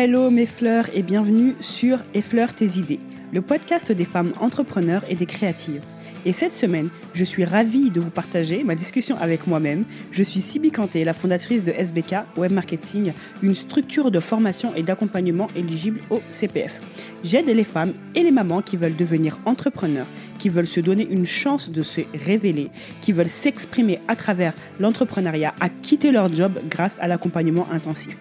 Hello mes fleurs et bienvenue sur Effleure tes idées, le podcast des femmes entrepreneurs et des créatives. Et cette semaine, je suis ravie de vous partager ma discussion avec moi-même. Je suis Siby Kanté, la fondatrice de SBK Webmarketing, une structure de formation et d'accompagnement éligible au CPF. J'aide les femmes et les mamans qui veulent devenir entrepreneurs, qui veulent se donner une chance de se révéler, qui veulent s'exprimer à travers l'entrepreneuriat, à quitter leur job grâce à l'accompagnement intensif.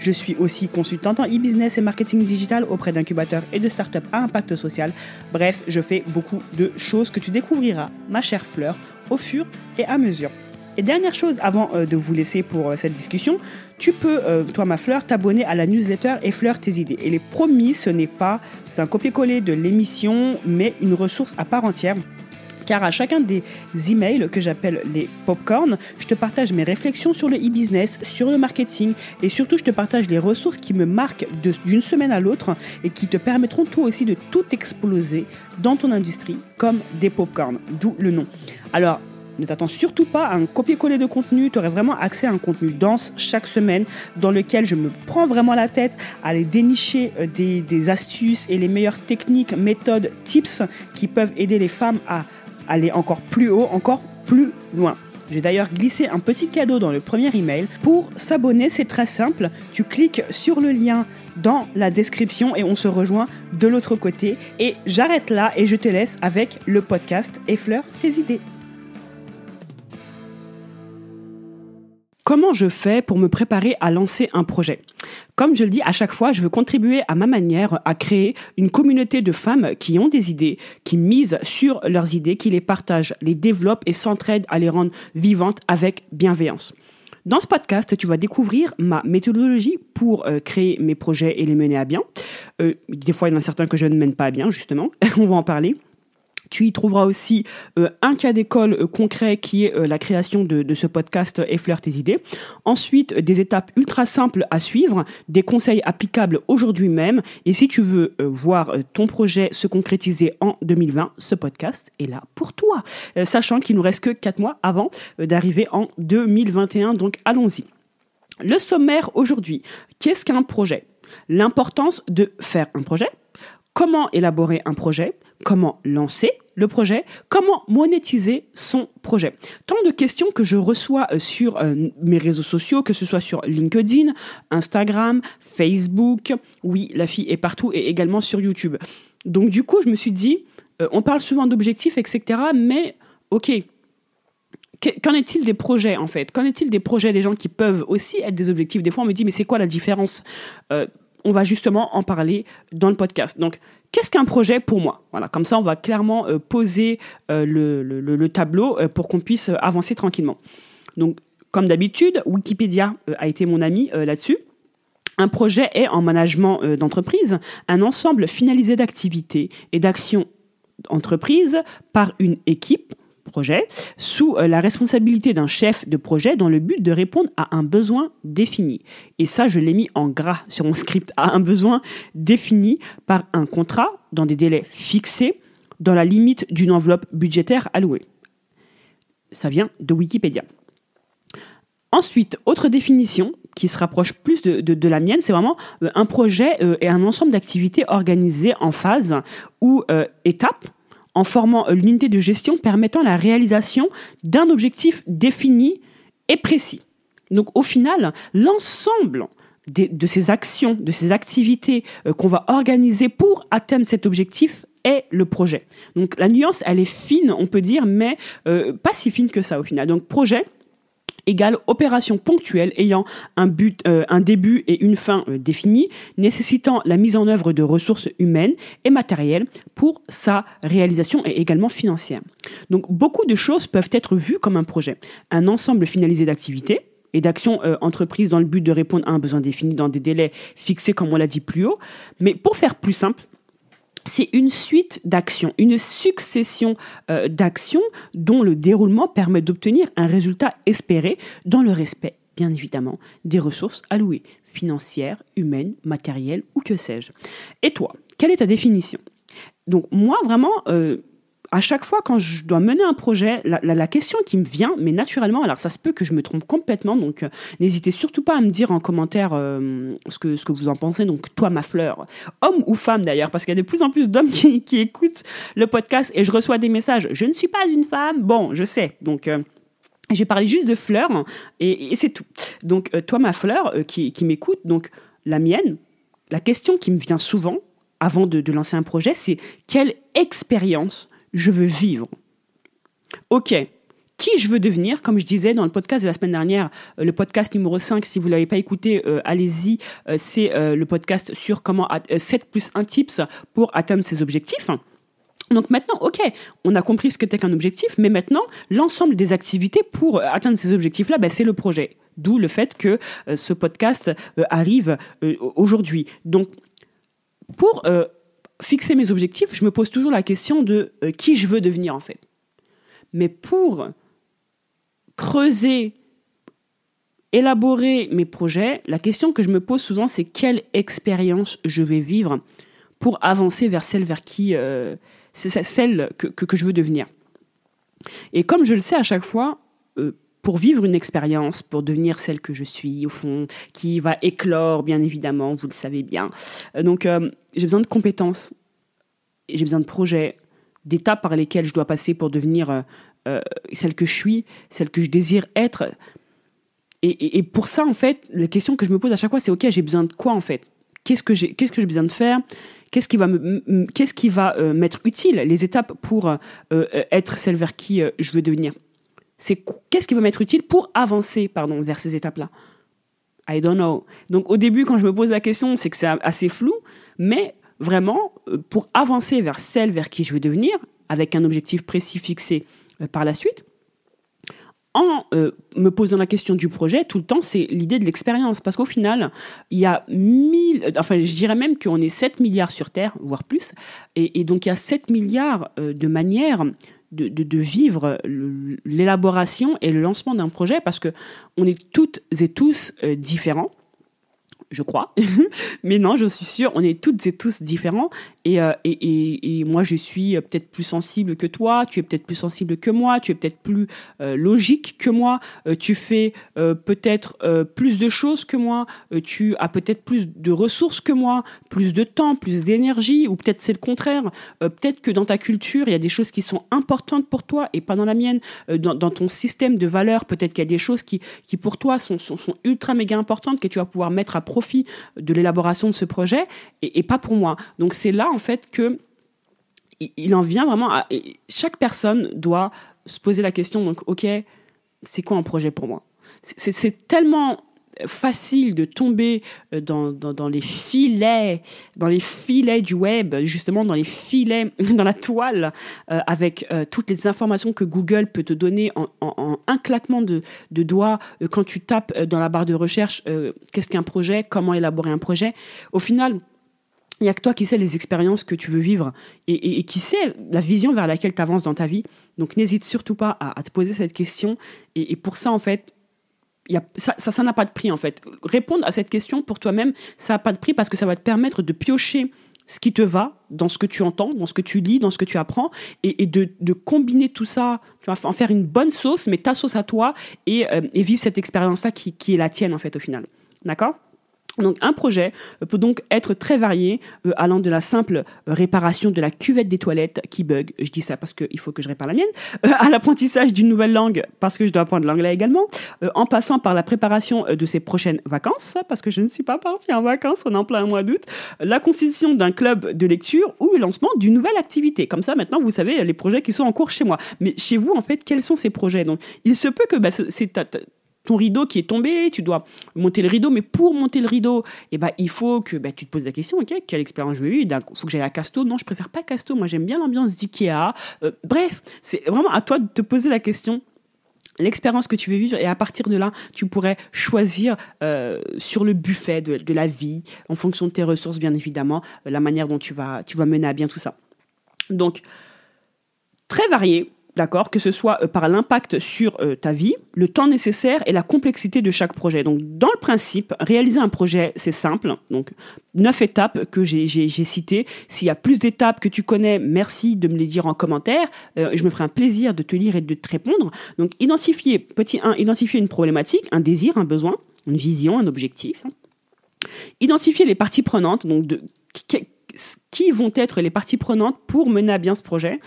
Je suis aussi consultante en e-business et marketing digital auprès d'incubateurs et de startups à impact social. Bref, je fais beaucoup de choses que tu découvriras, ma chère fleur, au fur et à mesure. Et dernière chose avant de vous laisser pour cette discussion, tu peux, toi ma fleur, t'abonner à la newsletter Effleure tes idées. Et les promis, ce n'est pas un copier-coller de l'émission, mais une ressource à part entière. Car à chacun des emails que j'appelle les popcorns, je te partage mes réflexions sur le e-business, sur le marketing et surtout je te partage les ressources qui me marquent d'une semaine à l'autre et qui te permettront toi aussi de tout exploser dans ton industrie comme des popcorns, d'où le nom. Alors, ne t'attends surtout pas à un copier-coller de contenu, tu aurais vraiment accès à un contenu dense chaque semaine dans lequel je me prends vraiment la tête à aller dénicher des astuces et les meilleures techniques, méthodes, tips qui peuvent aider les femmes à aller encore plus haut, encore plus loin. J'ai d'ailleurs glissé un petit cadeau dans le premier email. Pour s'abonner, c'est très simple. Tu cliques sur le lien dans la description et on se rejoint de l'autre côté. Et j'arrête là et je te laisse avec le podcast Effleure tes idées. Comment je fais pour me préparer à lancer un projet ? Comme je le dis à chaque fois, je veux contribuer à ma manière à créer une communauté de femmes qui ont des idées, qui misent sur leurs idées, qui les partagent, les développent et s'entraident à les rendre vivantes avec bienveillance. Dans ce podcast, tu vas découvrir ma méthodologie pour créer mes projets et les mener à bien. Des fois, il y en a certains que je ne mène pas à bien, justement. On va en parler. Tu y trouveras aussi un cas d'école concret qui est la création de ce podcast Effleure tes idées. Ensuite, des étapes ultra simples à suivre, des conseils applicables aujourd'hui même. Et si tu veux voir ton projet se concrétiser en 2020, ce podcast est là pour toi. Sachant qu'il nous reste que 4 mois avant d'arriver en 2021, donc allons-y. Le sommaire aujourd'hui, qu'est-ce qu'un projet ? L'importance de faire un projet, comment élaborer un projet, comment lancer le projet, comment monétiser son projet. Tant de questions que je reçois sur mes réseaux sociaux, que ce soit sur LinkedIn, Instagram, Facebook, oui, la fille est partout et également sur YouTube. Donc du coup, je me suis dit, on parle souvent d'objectifs, etc., mais ok, qu'en est-il des projets en fait ? Qu'en est-il des projets des gens qui peuvent aussi être des objectifs ? Des fois, on me dit, mais c'est quoi la différence ? On va justement en parler dans le podcast. Donc, qu'est-ce qu'un projet pour moi ? Voilà, comme ça, on va clairement poser le tableau pour qu'on puisse avancer tranquillement. Donc, comme d'habitude, Wikipédia a été mon ami là-dessus. Un projet est, en management d'entreprise, un ensemble finalisé d'activités et d'actions d'entreprise par une équipe, projet, sous la responsabilité d'un chef de projet dans le but de répondre à un besoin défini. Et ça, je l'ai mis en gras sur mon script, à un besoin défini par un contrat dans des délais fixés dans la limite d'une enveloppe budgétaire allouée. Ça vient de Wikipédia. Ensuite, autre définition qui se rapproche plus de la mienne, c'est vraiment un projet et un ensemble d'activités organisées en phases ou étapes, en formant l'unité de gestion permettant la réalisation d'un objectif défini et précis. Donc au final, l'ensemble de ces actions, de ces activités qu'on va organiser pour atteindre cet objectif est le projet. Donc la nuance, elle est fine, on peut dire, mais pas si fine que ça au final. Donc projet égale opération ponctuelle ayant un but, un début et une fin définis, nécessitant la mise en œuvre de ressources humaines et matérielles pour sa réalisation et également financière. Donc, beaucoup de choses peuvent être vues comme un projet. Un ensemble finalisé d'activités et d'actions entreprises dans le but de répondre à un besoin défini dans des délais fixés, comme on l'a dit plus haut. Mais pour faire plus simple, c'est une suite d'actions, une succession d'actions dont le déroulement permet d'obtenir un résultat espéré dans le respect, bien évidemment, des ressources allouées, financières, humaines, matérielles ou que sais-je. Et toi, quelle est ta définition ? Donc moi, vraiment, à chaque fois, quand je dois mener un projet, la question qui me vient, mais naturellement, alors ça se peut que je me trompe complètement, donc n'hésitez surtout pas à me dire en commentaire ce que vous en pensez. Donc, toi, ma fleur, homme ou femme d'ailleurs, parce qu'il y a de plus en plus d'hommes qui écoutent le podcast et je reçois des messages. Je ne suis pas une femme. Bon, je sais. Donc, j'ai parlé juste de fleurs et c'est tout. Donc, toi, ma fleur qui m'écoute, donc la mienne, la question qui me vient souvent avant de lancer un projet, c'est quelle expérience je veux vivre. Ok, qui je veux devenir, comme je disais dans le podcast de la semaine dernière, le podcast numéro 5, si vous ne l'avez pas écouté, allez-y, c'est le podcast sur comment 7+1 tips pour atteindre ses objectifs. Donc maintenant, ok, on a compris ce qu'était qu'un objectif, mais maintenant, l'ensemble des activités pour atteindre ces objectifs-là, ben, c'est le projet. D'où le fait que ce podcast arrive aujourd'hui. Donc, pour fixer mes objectifs, je me pose toujours la question de qui je veux devenir en fait. Mais pour creuser, élaborer mes projets, la question que je me pose souvent, c'est quelle expérience je vais vivre pour avancer vers celle que je veux devenir. Et comme je le sais à chaque fois, pour vivre une expérience, pour devenir celle que je suis, au fond, qui va éclore, bien évidemment, vous le savez bien. Donc, j'ai besoin de compétences, j'ai besoin de projets, d'étapes par lesquelles je dois passer pour devenir celle que je suis, celle que je désire être. Et pour ça, en fait, la question que je me pose à chaque fois, c'est « Ok, j'ai besoin de quoi, en fait ? Qu'est-ce que j'ai besoin de faire ? Qu'est-ce qui va m'être utile ? Les étapes pour être celle vers qui je veux devenir ?» C'est qu'est-ce qui va m'être utile pour avancer vers ces étapes-là. I don't know. Donc, au début, quand je me pose la question, c'est que c'est assez flou, mais vraiment, pour avancer vers celle vers qui je veux devenir, avec un objectif précis fixé par la suite, en me posant la question du projet, tout le temps, c'est l'idée de l'expérience. Parce qu'au final, il y a 1000... Enfin, je dirais même qu'on est 7 milliards sur Terre, voire plus. Et donc, il y a 7 milliards de manières... De vivre l'élaboration et le lancement d'un projet parce que on est toutes et tous différents, je crois. Mais non, je suis sûre, on est toutes et tous différents. Et moi, je suis peut-être plus sensible que toi, tu es peut-être plus sensible que moi, tu es peut-être plus logique que moi, tu fais peut-être plus de choses que moi, tu as peut-être plus de ressources que moi, plus de temps, plus d'énergie, ou peut-être c'est le contraire. Peut-être que dans ta culture, il y a des choses qui sont importantes pour toi et pas dans la mienne. Dans ton système de valeurs, peut-être qu'il y a des choses qui pour toi sont ultra méga importantes que tu vas pouvoir mettre à profit de l'élaboration de ce projet et pas pour moi. Donc c'est là en fait que il en vient vraiment à chaque personne doit se poser la question donc ok, c'est quoi un projet pour moi ? C'est tellement facile de tomber dans les filets du web, justement dans les filets, dans la toile, avec toutes les informations que Google peut te donner en un claquement de doigts quand tu tapes dans la barre de recherche qu'est-ce qu'un projet, comment élaborer un projet. Au final, il n'y a que toi qui sais les expériences que tu veux vivre et qui sais la vision vers laquelle tu avances dans ta vie. Donc, n'hésite surtout pas à te poser cette question. Et pour ça, en fait, ça n'a pas de prix, en fait. Répondre à cette question pour toi-même, ça n'a pas de prix parce que ça va te permettre de piocher ce qui te va dans ce que tu entends, dans ce que tu lis, dans ce que tu apprends et de combiner tout ça, tu vas en faire une bonne sauce, mais ta sauce à toi et vivre cette expérience-là qui est la tienne, en fait, au final. D'accord ? Donc, un projet peut donc être très varié, allant de la simple réparation de la cuvette des toilettes qui bug, je dis ça parce qu'il faut que je répare la mienne, à l'apprentissage d'une nouvelle langue parce que je dois apprendre l'anglais également, en passant par la préparation de ses prochaines vacances, parce que je ne suis pas partie en vacances, on est en plein mois d'août, la constitution d'un club de lecture ou le lancement d'une nouvelle activité. Comme ça, maintenant, vous savez les projets qui sont en cours chez moi. Mais chez vous, en fait, quels sont ces projets ? Donc, il se peut que ton rideau qui est tombé, tu dois monter le rideau, mais pour monter le rideau, il faut que tu te poses la question, ok, quelle expérience je veux eu ? Il faut que j'aille à Casto ? Non, je préfère pas Casto, moi j'aime bien l'ambiance d'IKEA. Bref, c'est vraiment à toi de te poser la question, l'expérience que tu veux vivre, et à partir de là, tu pourrais choisir sur le buffet de la vie, en fonction de tes ressources, bien évidemment, la manière dont tu vas mener à bien tout ça. Donc, très varié. d'accord, que ce soit par l'impact sur ta vie, le temps nécessaire et la complexité de chaque projet. Donc, dans le principe, réaliser un projet, c'est simple. Donc, 9 étapes que j'ai citées. S'il y a plus d'étapes que tu connais, merci de me les dire en commentaire. Je me ferai un plaisir de te lire et de te répondre. Donc, identifier, petit 1, identifier une problématique, un désir, un besoin, une vision, un objectif. Identifier les parties prenantes, donc qui vont être les parties prenantes pour mener à bien ce projet,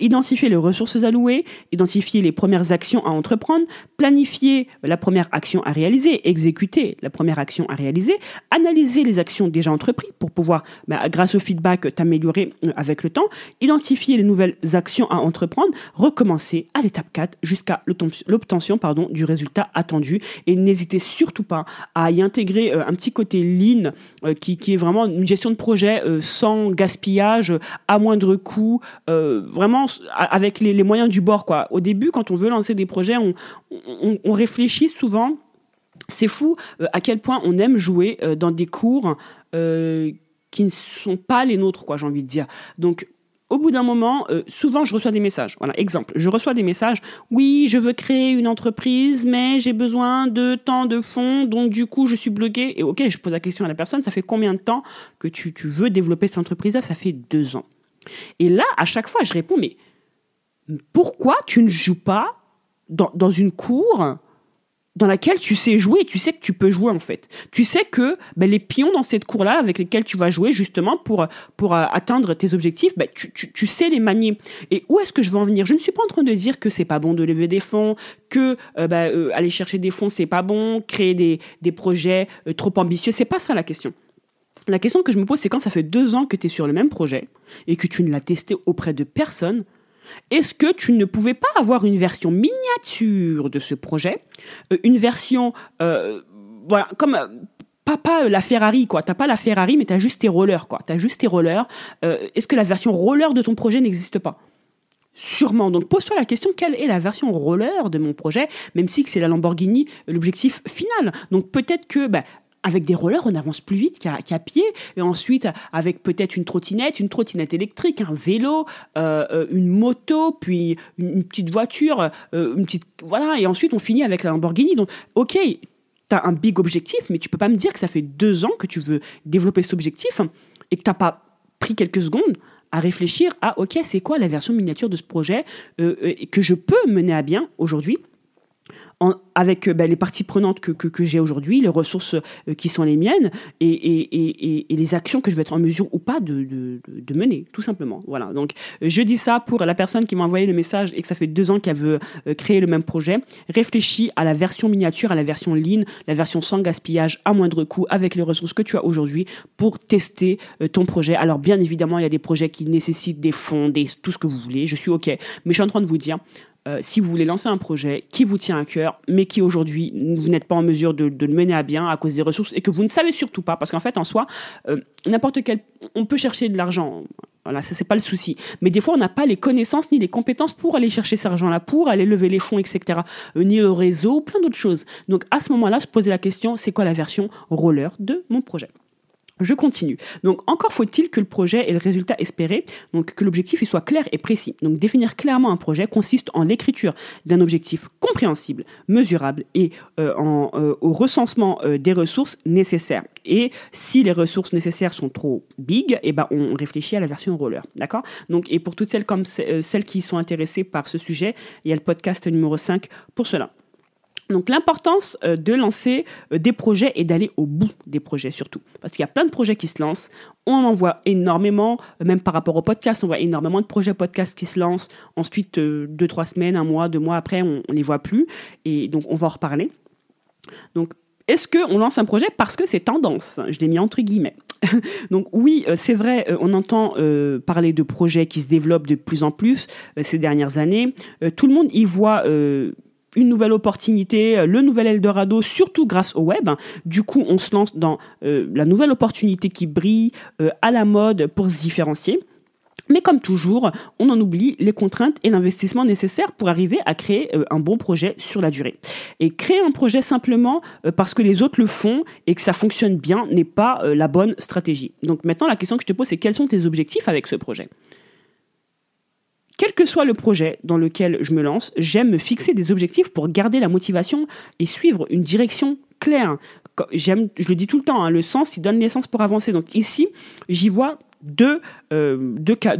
identifier les ressources allouées, identifier les premières actions à entreprendre, planifier la première action à réaliser, exécuter la première action à réaliser, analyser les actions déjà entreprises pour pouvoir, grâce au feedback, t'améliorer avec le temps, identifier les nouvelles actions à entreprendre, recommencer à l'étape 4 jusqu'à l'obtention du résultat attendu. Et n'hésitez surtout pas à y intégrer un petit côté lean qui est vraiment une gestion de projet sans gaspillage, à moindre coût, vraiment avec les moyens du bord, quoi. Au début, quand on veut lancer des projets, on réfléchit souvent. C'est fou à quel point on aime jouer dans des cours qui ne sont pas les nôtres, quoi, j'ai envie de dire. Donc, au bout d'un moment, souvent, je reçois des messages. Voilà, exemple, je reçois des messages. Oui, je veux créer une entreprise, mais j'ai besoin de tant de fonds, donc du coup, je suis bloquée. Et ok, je pose la question à la personne, ça fait combien de temps que tu veux développer cette entreprise-là ? Ça fait 2 ans. Et là, à chaque fois, je réponds, mais pourquoi tu ne joues pas dans une cour dans laquelle tu sais jouer, tu sais que tu peux jouer en fait. Tu sais que les pions dans cette cour-là avec lesquels tu vas jouer justement pour atteindre tes objectifs, tu sais les manier. Et où est-ce que je veux en venir ? Je ne suis pas en train de dire que c'est pas bon de lever des fonds, que aller chercher des fonds c'est pas bon, créer des projets trop ambitieux, c'est pas ça la question. La question que je me pose, c'est quand ça fait 2 ans que tu es sur le même projet et que tu ne l'as testé auprès de personne, est-ce que tu ne pouvais pas avoir une version miniature de ce projet, une version, comme pas la Ferrari, quoi. T'as pas la Ferrari, mais t'as juste tes rollers, quoi. T'as juste tes rollers. Est-ce que la version roller de ton projet n'existe pas ? Sûrement. Donc pose-toi la question, quelle est la version roller de mon projet, même si c'est la Lamborghini, l'objectif final. Donc peut-être que avec des rollers, on avance plus vite qu'à pied. Et ensuite, avec peut-être une trottinette électrique, un vélo, une moto, puis une petite voiture, voilà. Et ensuite, on finit avec la Lamborghini. Donc, ok, t'as un big objectif, mais tu peux pas me dire que ça fait 2 ans que tu veux développer cet objectif et que t'as pas pris quelques secondes à réfléchir à, ok, c'est quoi la version miniature de ce projet que je peux mener à bien aujourd'hui ? Avec les parties prenantes que j'ai aujourd'hui, les ressources qui sont les miennes et les actions que je vais être en mesure ou pas de mener, tout simplement. Voilà. Donc, je dis ça pour la personne qui m'a envoyé le message et que ça fait 2 ans qu'elle veut créer le même projet. Réfléchis à la version miniature, à la version lean, la version sans gaspillage, à moindre coût, avec les ressources que tu as aujourd'hui pour tester ton projet. Alors, bien évidemment, il y a des projets qui nécessitent des fonds, tout ce que vous voulez. Je suis OK. Mais je suis en train de vous dire... si vous voulez lancer un projet qui vous tient à cœur, mais qui aujourd'hui, vous n'êtes pas en mesure de le mener à bien à cause des ressources et que vous ne savez surtout pas, parce qu'en fait, en soi, on peut chercher de l'argent, voilà, ça c'est pas le souci. Mais des fois, on n'a pas les connaissances ni les compétences pour aller chercher cet argent-là, pour aller lever les fonds, etc. Ni le réseau, plein d'autres choses. Donc à ce moment-là, se poser la question, c'est quoi la version roller de mon projet ? Je continue. Donc, encore faut-il que le projet ait le résultat espéré, donc que l'objectif il soit clair et précis. Donc, définir clairement un projet consiste en l'écriture d'un objectif compréhensible, mesurable et au recensement des ressources nécessaires. Et si les ressources nécessaires sont trop big, on réfléchit à la version roller, d'accord ? Donc, et pour toutes celles comme celles qui sont intéressées par ce sujet, il y a le podcast numéro 5 pour cela. Donc, l'importance de lancer des projets et d'aller au bout des projets, surtout. Parce qu'il y a plein de projets qui se lancent. On en voit énormément, même par rapport au podcast. On voit énormément de projets podcasts qui se lancent. Ensuite, 2-3 semaines, 1 mois, 2 mois après, on ne les voit plus. Et donc, on va en reparler. Donc, est-ce qu'on lance un projet parce que c'est tendance ? Je l'ai mis entre guillemets. Donc oui, c'est vrai, on entend parler de projets qui se développent de plus en plus ces dernières années. Tout le monde y voit... une nouvelle opportunité, le nouvel Eldorado, surtout grâce au web. Du coup, on se lance dans la nouvelle opportunité qui brille à la mode pour se différencier. Mais comme toujours, on en oublie les contraintes et l'investissement nécessaire pour arriver à créer un bon projet sur la durée. Et créer un projet simplement parce que les autres le font et que ça fonctionne bien n'est pas la bonne stratégie. Donc maintenant, la question que je te pose, c'est quels sont tes objectifs avec ce projet ? Quel que soit le projet dans lequel je me lance, j'aime me fixer des objectifs pour garder la motivation et suivre une direction claire. Je le dis tout le temps, le sens, il donne l'essence pour avancer. Donc ici, j'y vois deux cas.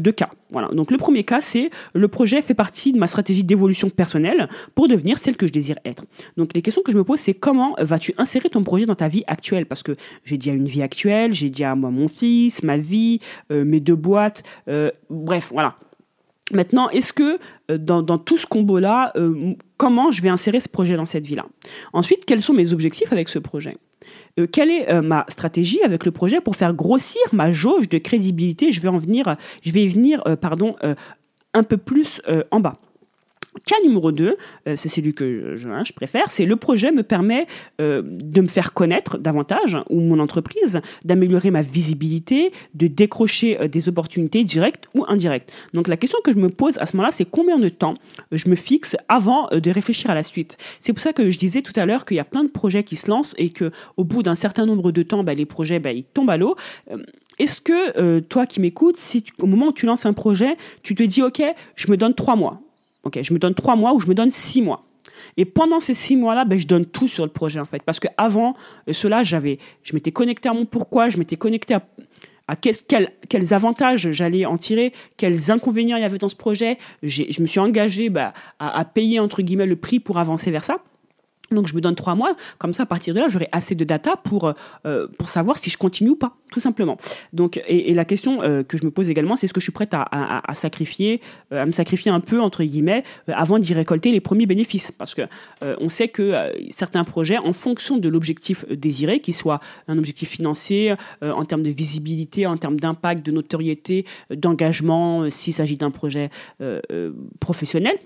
Voilà. Donc le premier cas, c'est le projet fait partie de ma stratégie d'évolution personnelle pour devenir celle que je désire être. Donc les questions que je me pose, c'est comment vas-tu insérer ton projet dans ta vie actuelle ? Parce que j'ai déjà une vie actuelle, j'ai déjà moi mon fils, ma vie, mes deux boîtes, bref, voilà. Maintenant, est-ce que dans tout ce combo-là, comment je vais insérer ce projet dans cette vie-là ? Ensuite, quels sont mes objectifs avec ce projet ? Quelle est ma stratégie avec le projet pour faire grossir ma jauge de crédibilité ? Je vais y venir, un peu plus en bas. Cas numéro 2, c'est celui que je préfère, c'est le projet me permet de me faire connaître davantage, ou mon entreprise, d'améliorer ma visibilité, de décrocher des opportunités directes ou indirectes. Donc la question que je me pose à ce moment-là, c'est combien de temps je me fixe avant de réfléchir à la suite. C'est pour ça que je disais tout à l'heure qu'il y a plein de projets qui se lancent et qu'au bout d'un certain nombre de temps, les projets ils tombent à l'eau. Est-ce que toi qui m'écoutes, au moment où tu lances un projet, tu te dis « Ok, je me donne 3 mois ». Ok, je me donne 3 mois ou je me donne 6 mois. Et pendant ces 6 mois-là, je donne tout sur le projet en fait. Parce qu'avant cela, je m'étais connecté à mon pourquoi, je m'étais connecté à quels avantages j'allais en tirer, quels inconvénients il y avait dans ce projet. Je me suis engagé à payer entre guillemets le prix pour avancer vers ça. Donc je me donne 3 mois, comme ça à partir de là j'aurai assez de data pour savoir si je continue ou pas, tout simplement. Donc et la question que je me pose également, c'est est-ce que je suis prête à sacrifier, à me sacrifier un peu entre guillemets avant d'y récolter les premiers bénéfices, parce que on sait que certains projets, en fonction de l'objectif désiré, qu'il soit un objectif financier, en termes de visibilité, en termes d'impact, de notoriété, d'engagement, s'il s'agit d'un projet professionnel.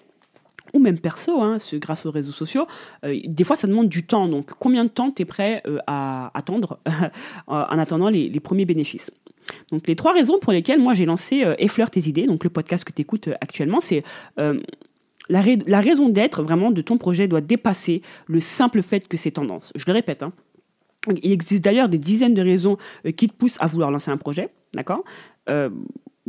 Ou même perso, grâce aux réseaux sociaux, des fois ça demande du temps. Donc combien de temps tu es prêt à attendre en attendant les premiers bénéfices ? Donc les 3 raisons pour lesquelles moi j'ai lancé Effleure tes idées, donc le podcast que tu écoutes actuellement, c'est la raison d'être vraiment de ton projet doit dépasser le simple fait que c'est tendance. Je le répète, Il existe d'ailleurs des dizaines de raisons qui te poussent à vouloir lancer un projet, d'accord ?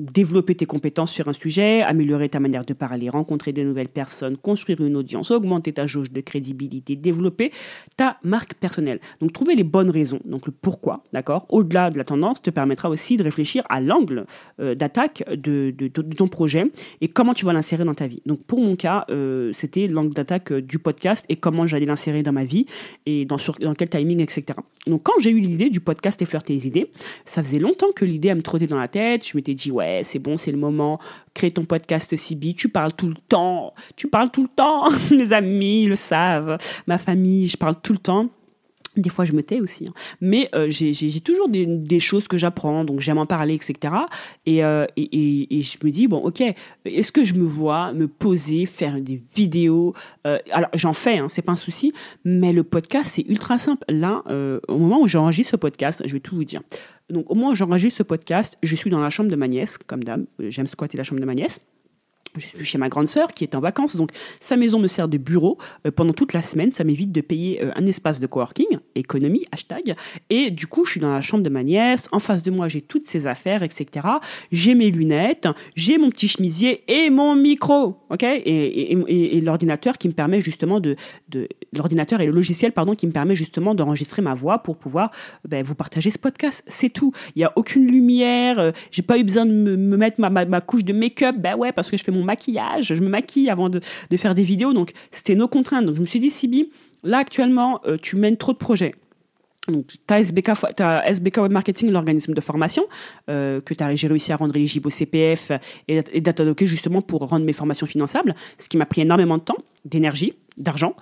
Développer tes compétences sur un sujet, améliorer ta manière de parler, rencontrer de nouvelles personnes, construire une audience, augmenter ta jauge de crédibilité, développer ta marque personnelle. Donc, trouver les bonnes raisons, donc le pourquoi, d'accord ? Au-delà de la tendance, te permettra aussi de réfléchir à l'angle d'attaque de ton projet et comment tu vas l'insérer dans ta vie. Donc, pour mon cas, c'était l'angle d'attaque du podcast et comment j'allais l'insérer dans ma vie et dans quel timing, etc. Donc, quand j'ai eu l'idée du podcast Effleure tes idées, ça faisait longtemps que l'idée me trottait dans la tête. Je m'étais dit, ouais, c'est bon, c'est le moment, crée ton podcast Siby, tu parles tout le temps, mes amis le savent, ma famille, je parle tout le temps. Des fois, je me tais aussi. Mais j'ai toujours des choses que j'apprends, donc j'aime en parler, etc. Et je me dis, bon, ok, est-ce que je me vois me poser, faire des vidéos ? Alors, j'en fais, c'est pas un souci, mais le podcast, c'est ultra simple. Là, au moment où j'enregistre ce podcast, je vais tout vous dire. Donc, au moment où j'enregistre ce podcast, je suis dans la chambre de ma nièce, comme d'hab. J'aime squatter la chambre de ma nièce. Je suis chez ma grande sœur qui est en vacances, donc sa maison me sert de bureau pendant toute la semaine. Ça m'évite de payer un espace de coworking, économie, hashtag. Et du coup, je suis dans la chambre de ma nièce. En face de moi, j'ai toutes ses affaires, etc. J'ai mes lunettes, j'ai mon petit chemisier et mon micro, ok ? Et l'ordinateur qui me permet justement l'ordinateur et le logiciel, pardon, qui me permet justement d'enregistrer ma voix pour pouvoir vous partager ce podcast. C'est tout. Il y a aucune lumière. J'ai pas eu besoin de me mettre ma couche de make-up. Ouais, parce que je fais mon maquillage, je me maquille avant de faire des vidéos, donc c'était nos contraintes. Donc je me suis dit, Siby, là actuellement, tu mènes trop de projets. Donc t'as SBK Webmarketing, l'organisme de formation que j'ai réussi à rendre éligible au CPF et DataDoc justement pour rendre mes formations finançables, ce qui m'a pris énormément de temps, d'énergie, d'argent.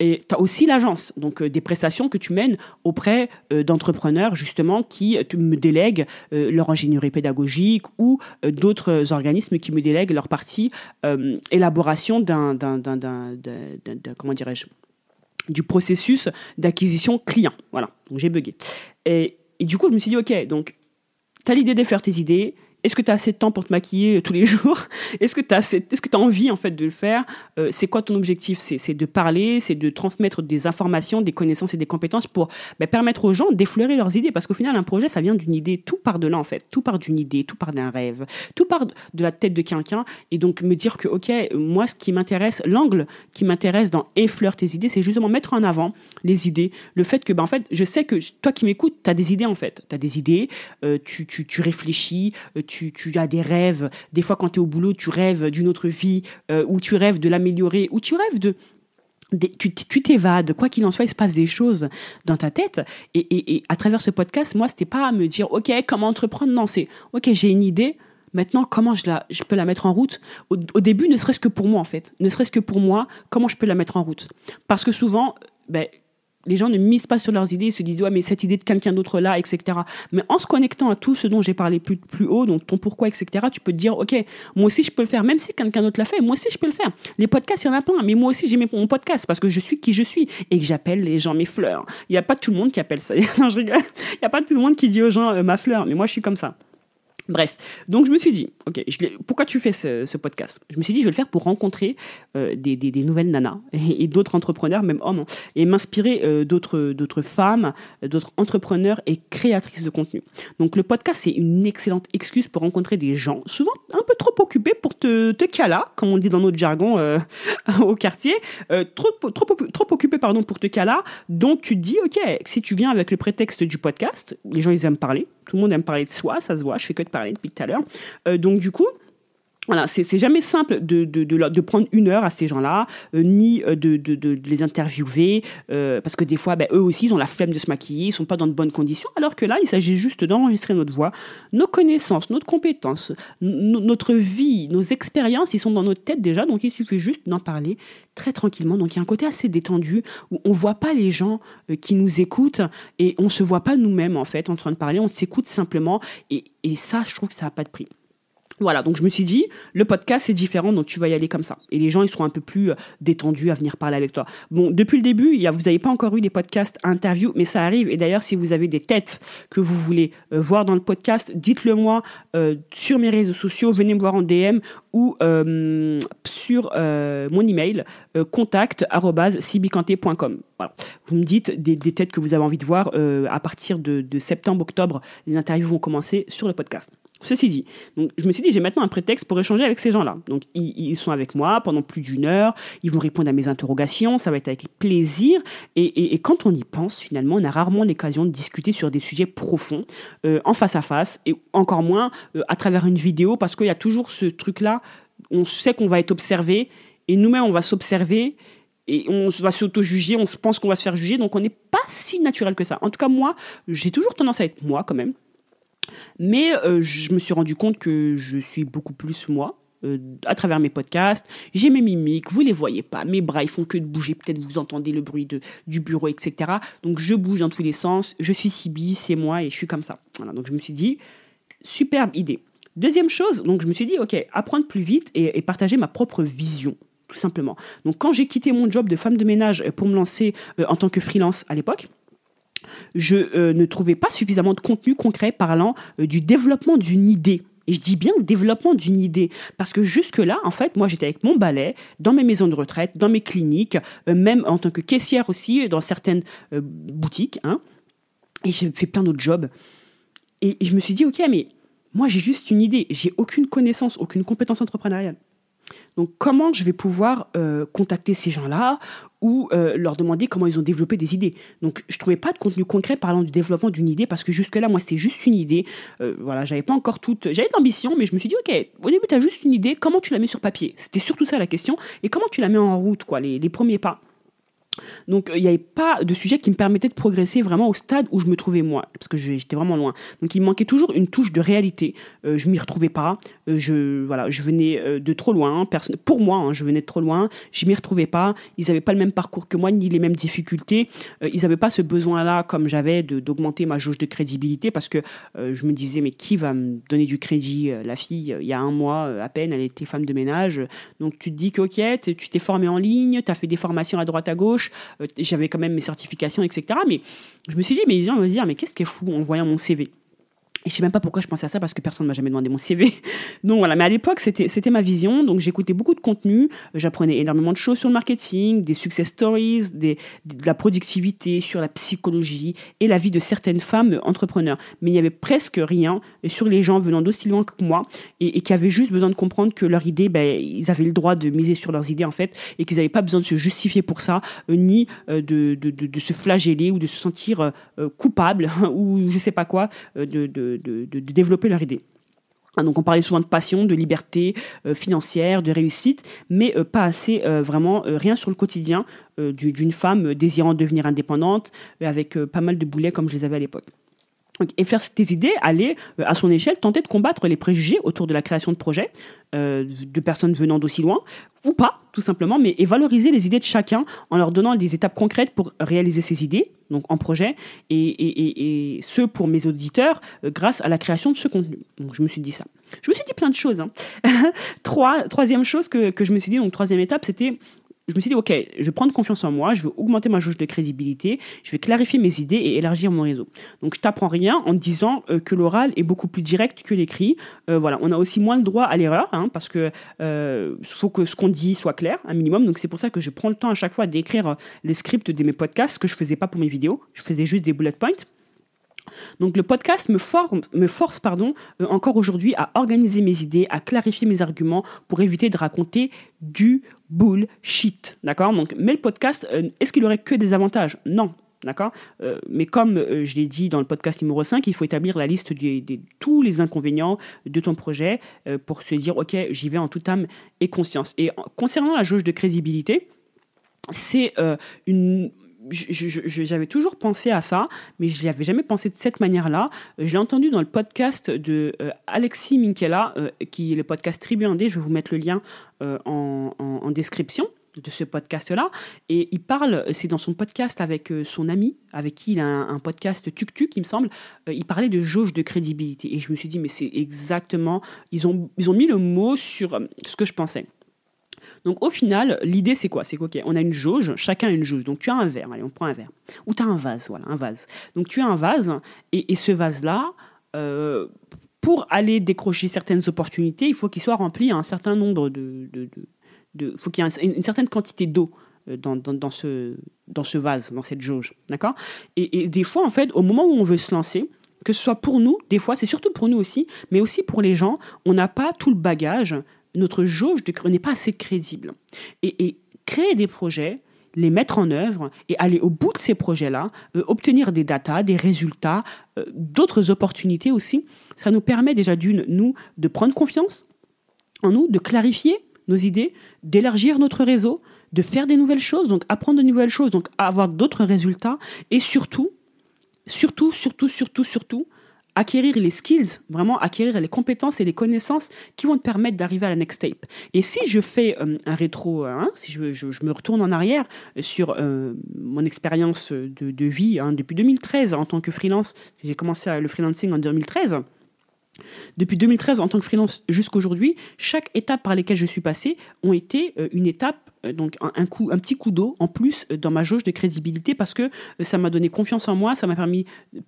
Et tu as aussi l'agence, donc des prestations que tu mènes auprès d'entrepreneurs justement qui me délèguent leur ingénierie pédagogique ou d'autres organismes qui me délèguent leur partie élaboration comment dirais-je, du processus d'acquisition client. Voilà, donc j'ai bugué. Et du coup, je me suis dit, ok, donc tu as l'idée d'Effleure tes idées, Est-ce que tu as assez de temps pour te maquiller tous les jours ? Est-ce que tu as envie en fait, de le faire ? C'est quoi ton objectif ? C'est de parler, c'est de transmettre des informations, des connaissances et des compétences pour permettre aux gens d'effleurer leurs idées. Parce qu'au final, un projet, ça vient d'une idée. Tout part de là, en fait. Tout part d'une idée, tout part d'un rêve. Tout part de la tête de quelqu'un. Et donc, me dire que, OK, moi, ce qui m'intéresse, l'angle qui m'intéresse dans Effleure tes idées, c'est justement mettre en avant les idées. Le fait que, en fait, je sais que toi qui m'écoutes, tu as des idées, en fait. Tu as des idées, tu réfléchis, tu as des rêves. Des fois, quand tu es au boulot, tu rêves d'une autre vie, ou tu rêves de l'améliorer, ou tu rêves tu t'évades, quoi qu'il en soit, il se passe des choses dans ta tête. Et à travers ce podcast, moi, c'était pas à me dire, OK, comment entreprendre ? Non, c'est OK, j'ai une idée. Maintenant, comment je peux la mettre en route ? Au début, ne serait-ce que pour moi, en fait. Ne serait-ce que pour moi, comment je peux la mettre en route ? Parce que souvent, les gens ne misent pas sur leurs idées, ils se disent « ouais, mais cette idée de quelqu'un d'autre là, etc. » Mais en se connectant à tout ce dont j'ai parlé plus haut, donc ton pourquoi, etc., tu peux te dire « ok, moi aussi je peux le faire, même si quelqu'un d'autre l'a fait, moi aussi je peux le faire. » Les podcasts, il y en a plein, mais moi aussi j'ai mon podcast parce que je suis qui je suis et que j'appelle les gens mes fleurs. Il n'y a pas tout le monde qui appelle ça. Non, je rigole. Il n'y a pas tout le monde qui dit aux gens « ma fleur », mais moi je suis comme ça. Bref, donc je me suis dit, ok, pourquoi tu fais ce podcast ? Je me suis dit, je vais le faire pour rencontrer des nouvelles nanas et d'autres entrepreneurs, même hommes, et m'inspirer d'autres femmes, d'autres entrepreneurs et créatrices de contenu. Donc le podcast, c'est une excellente excuse pour rencontrer des gens, souvent un peu trop occupés pour te cala, comme on dit dans notre jargon au quartier, trop occupés pour te cala, donc tu te dis, ok, si tu viens avec le prétexte du podcast, les gens ils aiment parler, tout le monde aime parler de soi, ça se voit, je fais que de parler depuis tout à l'heure. Donc du coup, voilà, c'est jamais simple de prendre une heure à ces gens-là, ni de les interviewer, parce que des fois, eux aussi, ils ont la flemme de se maquiller, ils sont pas dans de bonnes conditions, alors que là, il s'agit juste d'enregistrer notre voix, nos connaissances, notre compétence, notre vie, nos expériences, ils sont dans notre tête déjà, donc il suffit juste d'en parler très tranquillement. Donc il y a un côté assez détendu où on voit pas les gens qui nous écoutent et on se voit pas nous-mêmes en fait en train de parler, on s'écoute simplement et ça, je trouve que ça a pas de prix. Voilà, donc je me suis dit, le podcast, c'est différent, donc tu vas y aller comme ça. Et les gens, ils seront un peu plus détendus à venir parler avec toi. Bon, depuis le début, vous n'avez pas encore eu des podcasts interviews, mais ça arrive. Et d'ailleurs, si vous avez des têtes que vous voulez voir dans le podcast, dites-le moi sur mes réseaux sociaux, venez me voir en DM ou sur mon email, contact@sibykanté.com. Voilà. Vous me dites des têtes que vous avez envie de voir à partir de septembre, octobre. Les interviews vont commencer sur le podcast. Ceci dit, donc je me suis dit, j'ai maintenant un prétexte pour échanger avec ces gens-là. Donc, ils sont avec moi pendant plus d'une heure, ils vont répondre à mes interrogations, ça va être avec plaisir. Et quand on y pense, finalement, on a rarement l'occasion de discuter sur des sujets profonds, en face à face, et encore moins à travers une vidéo, parce qu'il y a toujours ce truc-là, on sait qu'on va être observé, et nous-mêmes, on va s'observer, et on va s'auto-juger, on pense qu'on va se faire juger, donc on n'est pas si naturel que ça. En tout cas, moi, j'ai toujours tendance à être moi quand même. Mais je me suis rendu compte que je suis beaucoup plus moi à travers mes podcasts. J'ai mes mimiques, vous les voyez pas, mes bras ils font que de bouger, peut-être vous entendez le bruit du bureau, etc. Donc je bouge dans tous les sens, je suis Siby, c'est moi et je suis comme ça. Voilà, donc je me suis dit, superbe idée. Deuxième chose, donc je me suis dit, ok, apprendre plus vite et partager ma propre vision, tout simplement. Donc quand j'ai quitté mon job de femme de ménage pour me lancer en tant que freelance à l'époque, je ne trouvais pas suffisamment de contenu concret parlant du développement d'une idée. Et je dis bien le développement d'une idée, parce que jusque-là, en fait, moi, j'étais avec mon balai, dans mes maisons de retraite, dans mes cliniques, même en tant que caissière aussi, dans certaines boutiques, hein, et j'ai fait plein d'autres jobs. Et je me suis dit, OK, mais moi, j'ai juste une idée, j'ai aucune connaissance, aucune compétence entrepreneuriale. Donc, comment je vais pouvoir contacter ces gens-là ou leur demander comment ils ont développé des idées. Donc, je ne trouvais pas de contenu concret parlant du développement d'une idée parce que jusque-là, moi, c'était juste une idée. Voilà, j'avais pas encore toute... J'avais de l'ambition, mais je me suis dit, OK, au début, tu as juste une idée. Comment tu la mets sur papier ? C'était surtout ça la question. Et comment tu la mets en route, quoi, les premiers pas ? Donc, il n'y avait pas de sujet qui me permettait de progresser vraiment au stade où je me trouvais moi, parce que j'étais vraiment loin. Donc, il me manquait toujours une touche de réalité. Je ne m'y retrouvais pas. Je venais de trop loin. Pour moi, je venais de trop loin. Je ne m'y retrouvais pas. Ils n'avaient pas le même parcours que moi, ni les mêmes difficultés. Ils n'avaient pas ce besoin-là, comme j'avais, d'augmenter ma jauge de crédibilité, parce que je me disais, mais qui va me donner du crédit ? La fille, il y a un mois à peine, elle était femme de ménage. Donc, tu te dis que, OK, tu t'es formée en ligne, tu as fait des formations à droite, à gauche. J'avais quand même mes certifications, etc. Mais je me suis dit, mais les gens vont se dire, mais qu'est-ce qui est fou en voyant mon CV ? Et je ne sais même pas pourquoi je pensais à ça, parce que personne ne m'a jamais demandé mon CV. Donc voilà, mais à l'époque, c'était ma vision. Donc j'écoutais beaucoup de contenu, j'apprenais énormément de choses sur le marketing, des success stories, de la productivité, sur la psychologie et la vie de certaines femmes entrepreneurs. Mais il n'y avait presque rien sur les gens venant d'aussi loin que moi et qui avaient juste besoin de comprendre que leur idée, ils avaient le droit de miser sur leurs idées en fait, et qu'ils n'avaient pas besoin de se justifier pour ça, ni de se flageller ou de se sentir coupable ou je ne sais pas quoi de développer leur idée. Donc on parlait souvent de passion, de liberté financière, de réussite, mais pas assez vraiment rien sur le quotidien d'une femme désirant devenir indépendante, avec pas mal de boulets comme je les avais à l'époque. Et faire tes idées, aller à son échelle, tenter de combattre les préjugés autour de la création de projets, de personnes venant d'aussi loin, ou pas, tout simplement, mais et valoriser les idées de chacun en leur donnant des étapes concrètes pour réaliser ses idées, donc en projet, et ce pour mes auditeurs, grâce à la création de ce contenu. Donc je me suis dit ça. Je me suis dit plein de choses. Hein. Troisième chose que je me suis dit, donc troisième étape, c'était... Je me suis dit, OK, je vais prendre confiance en moi, je vais augmenter ma jauge de crédibilité, je vais clarifier mes idées et élargir mon réseau. Donc, je t'apprends rien en te disant que l'oral est beaucoup plus direct que l'écrit. Voilà, on a aussi moins le droit à l'erreur, hein, parce que faut que ce qu'on dit soit clair, un minimum. Donc, c'est pour ça que je prends le temps à chaque fois d'écrire les scripts de mes podcasts, que je ne faisais pas pour mes vidéos. Je faisais juste des bullet points. Donc le podcast me force, encore aujourd'hui à organiser mes idées, à clarifier mes arguments pour éviter de raconter du bullshit, d'accord ? Donc, mais le podcast, est-ce qu'il aurait que des avantages ? Non. D'accord ? Mais comme je l'ai dit dans le podcast numéro 5, il faut établir la liste de tous les inconvénients de ton projet pour se dire « Ok, j'y vais en toute âme et conscience ». Et concernant la jauge de crédibilité, c'est une... J'avais toujours pensé à ça, mais je n'y avais jamais pensé de cette manière-là. Je l'ai entendu dans le podcast de Alexis Minkela, qui est le podcast Tribuandé. Je vais vous mettre le lien en description de ce podcast-là. Et il parle, c'est dans son podcast avec son ami, avec qui il a un podcast Tuk-Tuk, il me semble. Il parlait de jauge de crédibilité. Et je me suis dit, mais c'est exactement... Ils ont mis le mot sur ce que je pensais. Donc au final, l'idée c'est quoi ? C'est qu'on a une jauge, chacun a une jauge. Donc tu as un verre, allez on prend un verre. Ou tu as un vase, voilà, un vase. Donc tu as un vase et ce vase-là, pour aller décrocher certaines opportunités, il faut qu'il soit rempli à un certain nombre de faut qu'il y ait une certaine quantité d'eau dans ce vase, dans cette jauge, d'accord ? Et des fois en fait, au moment où on veut se lancer, que ce soit pour nous, des fois c'est surtout pour nous aussi, mais aussi pour les gens, on n'a pas tout le bagage. Notre jauge n'est pas assez crédible. Et créer des projets, les mettre en œuvre et aller au bout de ces projets-là, obtenir des datas, des résultats, d'autres opportunités aussi, ça nous permet déjà de prendre confiance en nous, de clarifier nos idées, d'élargir notre réseau, de faire des nouvelles choses, donc apprendre de nouvelles choses, donc avoir d'autres résultats et surtout, acquérir les skills, vraiment acquérir les compétences et les connaissances qui vont te permettre d'arriver à la next step. Et si je fais un rétro, si je me retourne en arrière sur mon expérience de vie depuis 2013 en tant que freelance, j'ai commencé le freelancing en 2013. Depuis 2013 en tant que freelance jusqu'aujourd'hui, chaque étape par laquelle je suis passée ont été une étape, donc un petit coup d'eau en plus dans ma jauge de crédibilité parce que ça m'a donné confiance en moi, ça m'a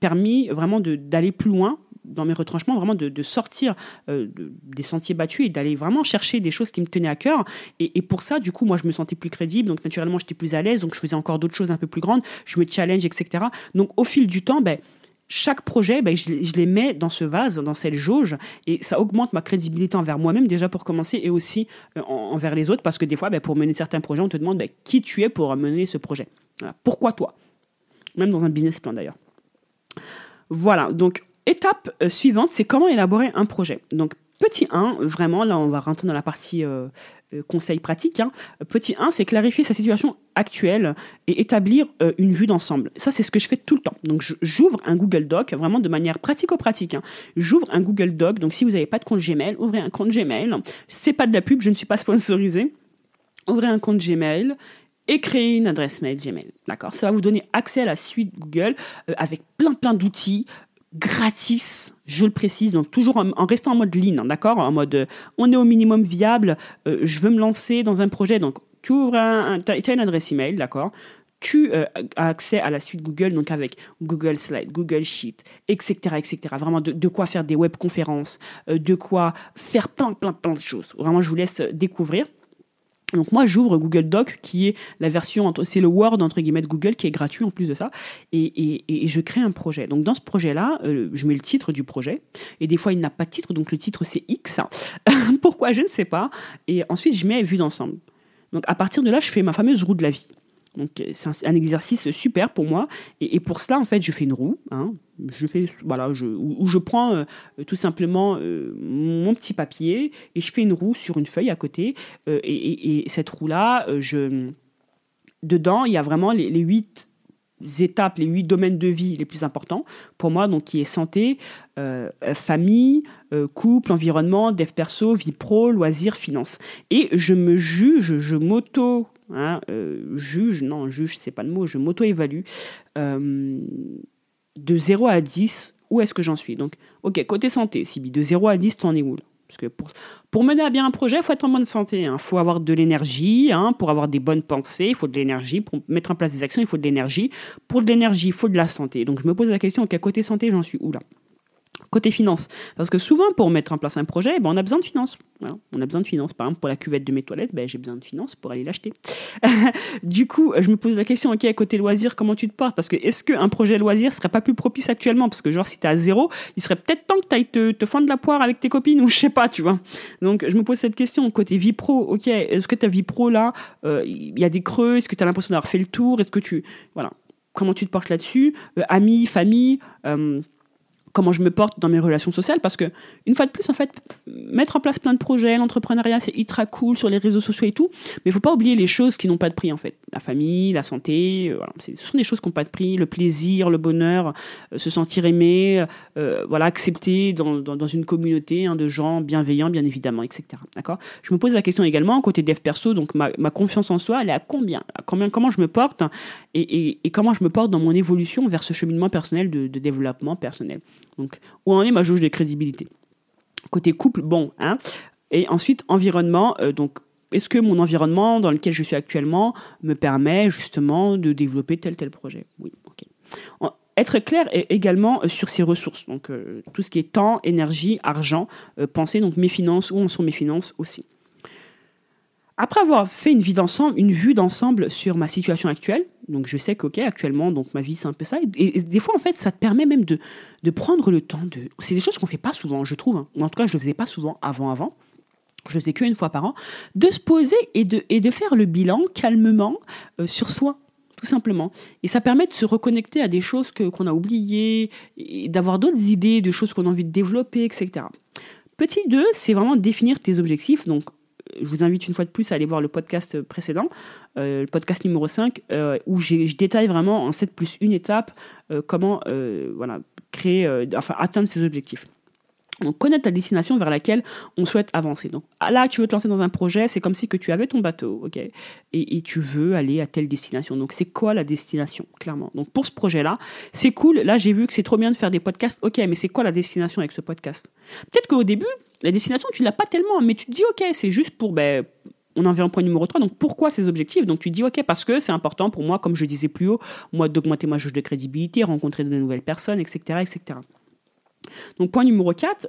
permis vraiment d'aller plus loin dans mes retranchements, vraiment de sortir des sentiers battus et d'aller vraiment chercher des choses qui me tenaient à cœur. Et pour ça, du coup, moi, je me sentais plus crédible, donc naturellement, j'étais plus à l'aise, donc je faisais encore d'autres choses un peu plus grandes, je me challenge, etc. Donc au fil du temps, chaque projet, je les mets dans ce vase, dans cette jauge, et ça augmente ma crédibilité envers moi-même, déjà pour commencer, et aussi envers les autres, parce que des fois, pour mener certains projets, on te demande qui tu es pour mener ce projet. Voilà. Pourquoi toi ? Même dans un business plan, d'ailleurs. Voilà, donc étape suivante, c'est comment élaborer un projet. Donc, petit 1, vraiment, là, on va rentrer dans la partie... conseil pratique, hein. Petit 1, c'est clarifier sa situation actuelle et établir une vue d'ensemble. Ça, c'est ce que je fais tout le temps. Donc, j'ouvre un Google Doc, vraiment de manière pratico-pratique. Hein. J'ouvre un Google Doc. Donc, si vous n'avez pas de compte Gmail, ouvrez un compte Gmail. C'est pas de la pub, je ne suis pas sponsorisée. Ouvrez un compte Gmail et créez une adresse mail Gmail. D'accord ? Ça va vous donner accès à la suite Google avec plein d'outils gratis, je le précise, donc toujours en restant en mode lean, hein, d'accord ? En mode on est au minimum viable, je veux me lancer dans un projet, donc tu ouvres t'as une adresse email, d'accord ? tu as accès à la suite Google, donc avec Google Slides, Google Sheets, etc., etc. Vraiment de quoi faire des webconférences, de quoi faire plein de choses. Vraiment, je vous laisse découvrir. Donc moi, j'ouvre Google Doc, qui est la version, c'est le Word, entre guillemets, de Google, qui est gratuit en plus de ça, et je crée un projet. Donc dans ce projet-là, je mets le titre du projet, et des fois, il n'a pas de titre, donc le titre, c'est X. Pourquoi? Je ne sais pas. Et ensuite, je mets « Vue d'ensemble ». Donc à partir de là, je fais ma fameuse roue de la vie. Donc c'est un exercice super pour moi, et pour cela, en fait, je fais une roue, hein. Je prends tout simplement mon petit papier et je fais une roue sur une feuille à côté, et cette roue là, dedans il y a vraiment les 8 étapes, les 8 domaines de vie les plus importants pour moi, donc qui est santé, famille, couple, environnement, dev perso, vie pro, loisirs, finances. Et je me juge, je m'auto-évalue de 0 à 10, où est-ce que j'en suis? Donc, ok, côté santé, Siby, de 0 à 10, t'en es où là? Parce que pour mener à bien un projet, il faut être en bonne santé. Il faut avoir de l'énergie, pour avoir des bonnes pensées, il faut de l'énergie. Pour mettre en place des actions, il faut de l'énergie. Pour de l'énergie, il faut de la santé. Donc, je me pose la question, ok, côté santé, j'en suis où là? Côté finance, parce que souvent pour mettre en place un projet, on a besoin de finances. Voilà. On a besoin de finances. Par exemple, pour la cuvette de mes toilettes, j'ai besoin de finances pour aller l'acheter. Du coup, je me pose la question, ok, côté loisirs, comment tu te portes? Parce que est-ce qu'un projet loisir ne serait pas plus propice actuellement? Parce que genre, si tu es à 0, il serait peut-être temps que tu ailles te fendre la poire avec tes copines, ou je sais pas, tu vois. Donc, je me pose cette question. Côté vie pro, ok, est-ce que ta vie pro, là, il y a des creux? Est-ce que tu as l'impression d'avoir fait le tour? Est-ce que tu... Voilà. Comment tu te portes là-dessus? Amis, famille, comment je me porte dans mes relations sociales, parce que, une fois de plus, en fait, mettre en place plein de projets, l'entrepreneuriat, c'est ultra cool sur les réseaux sociaux et tout, mais il ne faut pas oublier les choses qui n'ont pas de prix, en fait. La famille, la santé, voilà, ce sont des choses qui n'ont pas de prix, le plaisir, le bonheur, se sentir aimé, accepté dans une communauté de gens bienveillants, bien évidemment, etc. D'accord ? Je me pose la question également, côté dev perso, donc ma confiance en soi, elle est à combien ? Comment je me porte, et comment je me porte dans mon évolution vers ce cheminement personnel de développement personnel ? Donc, où en est ma jauge de crédibilité? Côté couple, Et ensuite, environnement. Donc, est-ce que mon environnement dans lequel je suis actuellement me permet justement de développer tel projet? Oui, ok. Être clair également sur ses ressources. Donc, tout ce qui est temps, énergie, argent, penser, donc mes finances, où en sont mes finances aussi. Après avoir fait une vue d'ensemble sur ma situation actuelle, donc je sais qu'ok, actuellement, donc ma vie c'est un peu ça, et des fois en fait ça te permet même de prendre le temps de. C'est des choses qu'on fait pas souvent, je trouve. Ou en tout cas je le faisais pas souvent avant. Je le faisais qu'une fois par an, de se poser et de faire le bilan calmement sur soi, tout simplement. Et ça permet de se reconnecter à des choses qu'on a oubliées, et d'avoir d'autres idées, de choses qu'on a envie de développer, etc. Petit 2, c'est vraiment définir tes objectifs. Donc je vous invite une fois de plus à aller voir le podcast précédent, le podcast numéro 5, où je détaille vraiment en 7+1 étape comment atteindre ses objectifs. Donc, connaître la destination vers laquelle on souhaite avancer. Donc, là, tu veux te lancer dans un projet, c'est comme si que tu avais ton bateau, ok, et tu veux aller à telle destination. Donc, c'est quoi la destination, clairement? Donc, pour ce projet-là, c'est cool. Là, j'ai vu que c'est trop bien de faire des podcasts, ok, mais c'est quoi la destination avec ce podcast? Peut-être qu'au début, la destination, tu ne l'as pas tellement, mais tu te dis, ok, c'est juste pour... on en vient au point numéro 3, donc pourquoi ces objectifs? Donc tu te dis, ok, parce que c'est important pour moi, comme je disais plus haut, moi d'augmenter ma jauge de crédibilité, rencontrer de nouvelles personnes, etc., etc. Donc point numéro 4,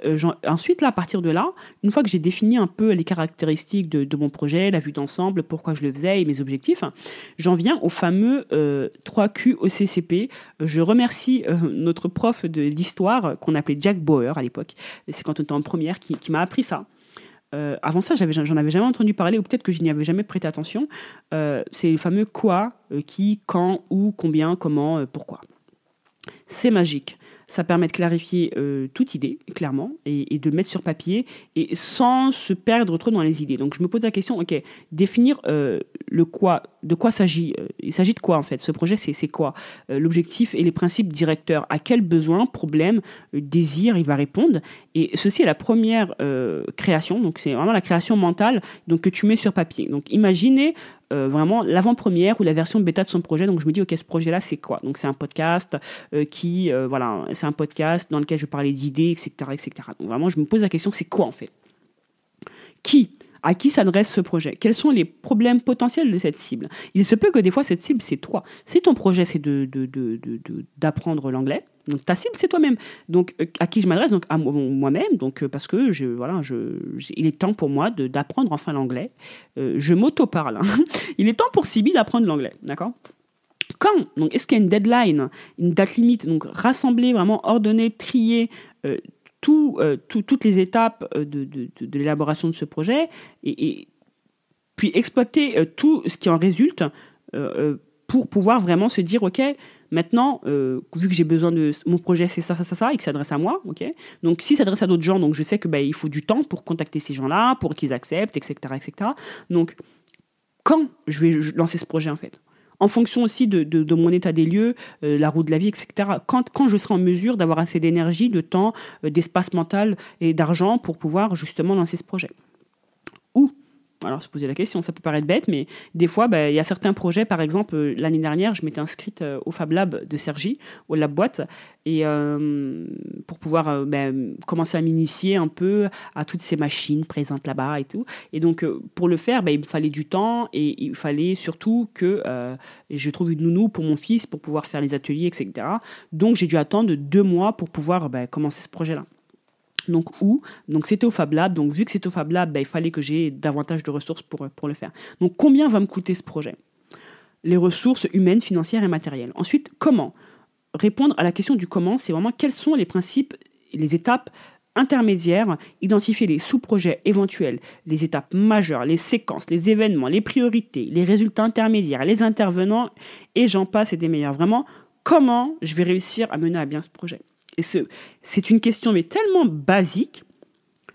ensuite, là, à partir de là, une fois que j'ai défini un peu les caractéristiques de mon projet, la vue d'ensemble, pourquoi je le faisais et mes objectifs, j'en viens au fameux 3Q OCCP. Je remercie notre prof de l'histoire qu'on appelait Jack Bauer à l'époque, c'est quand on était en première, qui m'a appris ça. Avant ça, j'en avais jamais entendu parler, ou peut-être que je n'y avais jamais prêté attention. C'est le fameux quoi, qui, quand, où, combien, comment, pourquoi. C'est magique. Ça permet de clarifier toute idée, clairement, et de mettre sur papier, et sans se perdre trop dans les idées. Donc, je me pose la question, ok, définir le quoi, de quoi s'agit, il s'agit de quoi, en fait, ce projet, c'est quoi, l'objectif et les principes directeurs, à quel besoin, problème, désir, il va répondre, et ceci est la première création, donc c'est vraiment la création mentale, donc, que tu mets sur papier. Donc, imaginez vraiment l'avant-première ou la version bêta de son projet. Donc je me dis, ok, ce projet-là, c'est quoi? Donc c'est un podcast c'est un podcast dans lequel je parlais d'idées, etc., etc. Donc vraiment, je me pose la question, c'est quoi en fait? Qui? À qui s'adresse ce projet? Quels sont les problèmes potentiels de cette cible? Il se peut que des fois, cette cible, c'est toi. Si ton projet, c'est d'apprendre l'anglais, donc ta cible, c'est toi-même. Donc, à qui je m'adresse? Donc, à moi-même, donc, parce que il est temps pour moi d'apprendre enfin l'anglais. Je m'auto-parle. Hein. Il est temps pour Siby d'apprendre l'anglais, d'accord? Quand? Donc, est-ce qu'il y a une deadline, une date limite? Donc, rassembler, vraiment ordonner, trier... toutes les étapes de l'élaboration de ce projet et puis exploiter tout ce qui en résulte pour pouvoir vraiment se dire ok, maintenant vu que j'ai besoin de mon projet, c'est ça et qu'il s'adresse à moi, ok, donc s'il s'adresse à d'autres gens, donc je sais que il faut du temps pour contacter ces gens-là, pour qu'ils acceptent, etc. Donc quand je vais lancer ce projet, en fait, en fonction aussi de mon état des lieux, la roue de la vie, etc. Quand je serai en mesure d'avoir assez d'énergie, de temps, d'espace mental et d'argent pour pouvoir justement lancer ce projet. Ou, alors se poser la question, ça peut paraître bête, mais des fois, il y a certains projets, par exemple, l'année dernière, je m'étais inscrite au Fab Lab de Sergi, au Lab Boite, et pour pouvoir commencer à m'initier un peu à toutes ces machines présentes là-bas et tout. Et donc, pour le faire, il me fallait du temps et il fallait surtout que je trouve une nounou pour mon fils pour pouvoir faire les ateliers, etc. Donc, j'ai dû attendre 2 mois pour pouvoir commencer ce projet-là. Donc c'était au Fab Lab. Donc vu que c'était au Fab Lab, il fallait que j'ai davantage de ressources pour le faire. Donc combien va me coûter ce projet? Les ressources humaines, financières et matérielles. Ensuite, comment? Répondre à la question du comment, c'est vraiment quels sont les principes, les étapes intermédiaires, identifier les sous-projets éventuels, les étapes majeures, les séquences, les événements, les priorités, les résultats intermédiaires, les intervenants, et j'en passe et des meilleurs. Vraiment, comment je vais réussir à mener à bien ce projet? Et c'est une question mais tellement basique,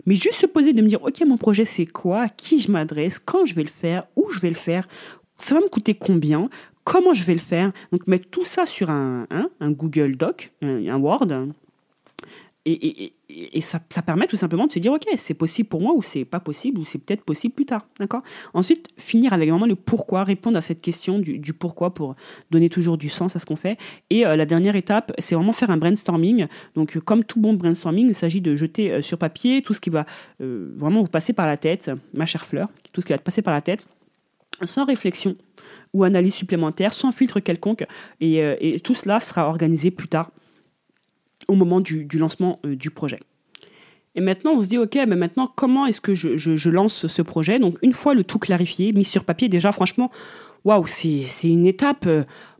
mais juste se poser de me dire, ok, mon projet c'est quoi, à qui je m'adresse, quand je vais le faire, où je vais le faire, ça va me coûter combien, comment je vais le faire. Donc mettre tout ça sur un Google Doc, un Word, et ça permet tout simplement de se dire, ok, c'est possible pour moi ou c'est pas possible, ou c'est peut-être possible plus tard, d'accord. Ensuite, finir avec vraiment le pourquoi, répondre à cette question du pourquoi pour donner toujours du sens à ce qu'on fait. Et la dernière étape, c'est vraiment faire un brainstorming. Donc comme tout bon brainstorming, il s'agit de jeter sur papier tout ce qui va vraiment vous passer par la tête, ma chère Fleur, tout ce qui va te passer par la tête, sans réflexion ou analyse supplémentaire, sans filtre quelconque, et tout cela sera organisé plus tard, au moment du lancement du projet. Et maintenant, on se dit, ok, mais maintenant, comment est-ce que je lance ce projet? Donc, une fois le tout clarifié, mis sur papier, déjà, franchement, waouh, c'est une étape.